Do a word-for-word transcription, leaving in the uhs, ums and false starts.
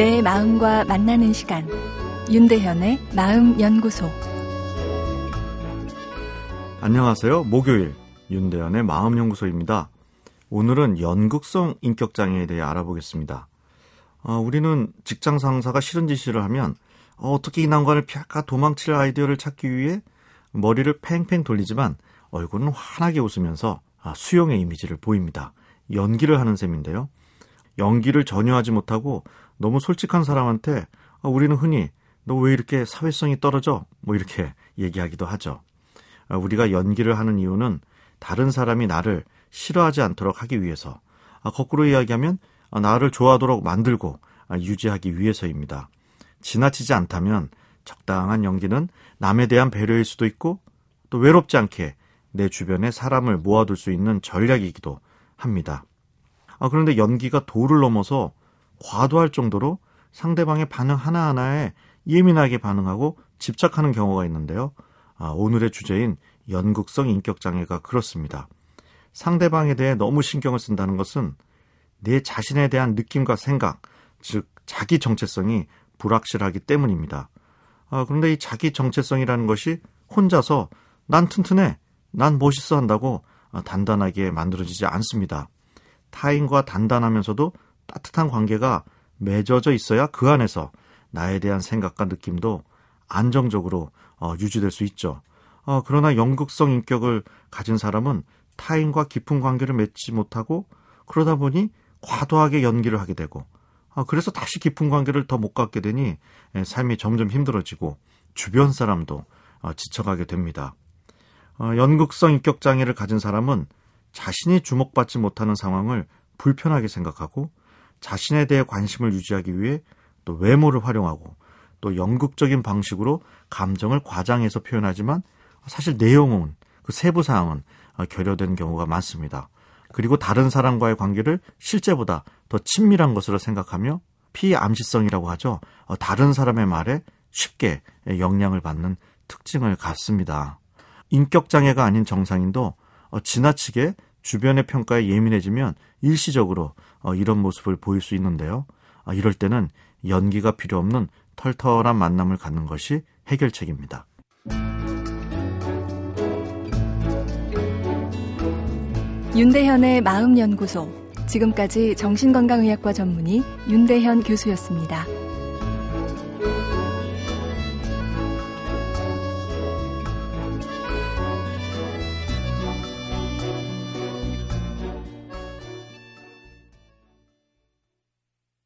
내 마음과 만나는 시간, 윤대현의 마음연구소. 안녕하세요. 목요일 윤대현의 마음연구소입니다. 오늘은 연극성 인격장애에 대해 알아보겠습니다. 어, 우리는 직장 상사가 싫은 짓을 하면 어, 어떻게 이 난관을 피할까 도망칠 아이디어를 찾기 위해 머리를 팽팽 돌리지만 얼굴은 환하게 웃으면서 아, 수용의 이미지를 보입니다. 연기를 하는 셈인데요. 연기를 전혀 하지 못하고 너무 솔직한 사람한테 아, 우리는 흔히 너 왜 이렇게 사회성이 떨어져? 뭐 이렇게 얘기하기도 하죠. 아, 우리가 연기를 하는 이유는 다른 사람이 나를 싫어하지 않도록 하기 위해서, 아, 거꾸로 이야기하면 아, 나를 좋아하도록 만들고 아, 유지하기 위해서입니다. 지나치지 않다면 적당한 연기는 남에 대한 배려일 수도 있고 또 외롭지 않게 내 주변에 사람을 모아둘 수 있는 전략이기도 합니다. 아, 그런데 연기가 도를 넘어서 과도할 정도로 상대방의 반응 하나하나에 예민하게 반응하고 집착하는 경우가 있는데요. 아, 오늘의 주제인 연극성 인격장애가 그렇습니다. 상대방에 대해 너무 신경을 쓴다는 것은 내 자신에 대한 느낌과 생각, 즉 자기 정체성이 불확실하기 때문입니다. 아, 그런데 이 자기 정체성이라는 것이 혼자서 난 튼튼해, 난 멋있어 한다고 단단하게 만들어지지 않습니다. 타인과 단단하면서도 따뜻한 관계가 맺어져 있어야 그 안에서 나에 대한 생각과 느낌도 안정적으로 유지될 수 있죠. 그러나 연극성 인격을 가진 사람은 타인과 깊은 관계를 맺지 못하고 그러다 보니 과도하게 연기를 하게 되고 그래서 다시 깊은 관계를 더 못 갖게 되니 삶이 점점 힘들어지고 주변 사람도 지쳐가게 됩니다. 연극성 인격장애를 가진 사람은 자신이 주목받지 못하는 상황을 불편하게 생각하고 자신에 대해 관심을 유지하기 위해 또 외모를 활용하고 또 연극적인 방식으로 감정을 과장해서 표현하지만 사실 내용은, 그 세부 사항은 결여된 경우가 많습니다. 그리고 다른 사람과의 관계를 실제보다 더 친밀한 것으로 생각하며 피암시성이라고 하죠. 다른 사람의 말에 쉽게 영향을 받는 특징을 갖습니다. 인격장애가 아닌 정상인도 지나치게 주변의 평가에 예민해지면 일시적으로 이런 모습을 보일 수 있는데요. 이럴 때는 연기가 필요 없는 털털한 만남을 갖는 것이 해결책입니다. 윤대현의 마음연구소. 지금까지 정신건강의학과 전문의 윤대현 교수였습니다.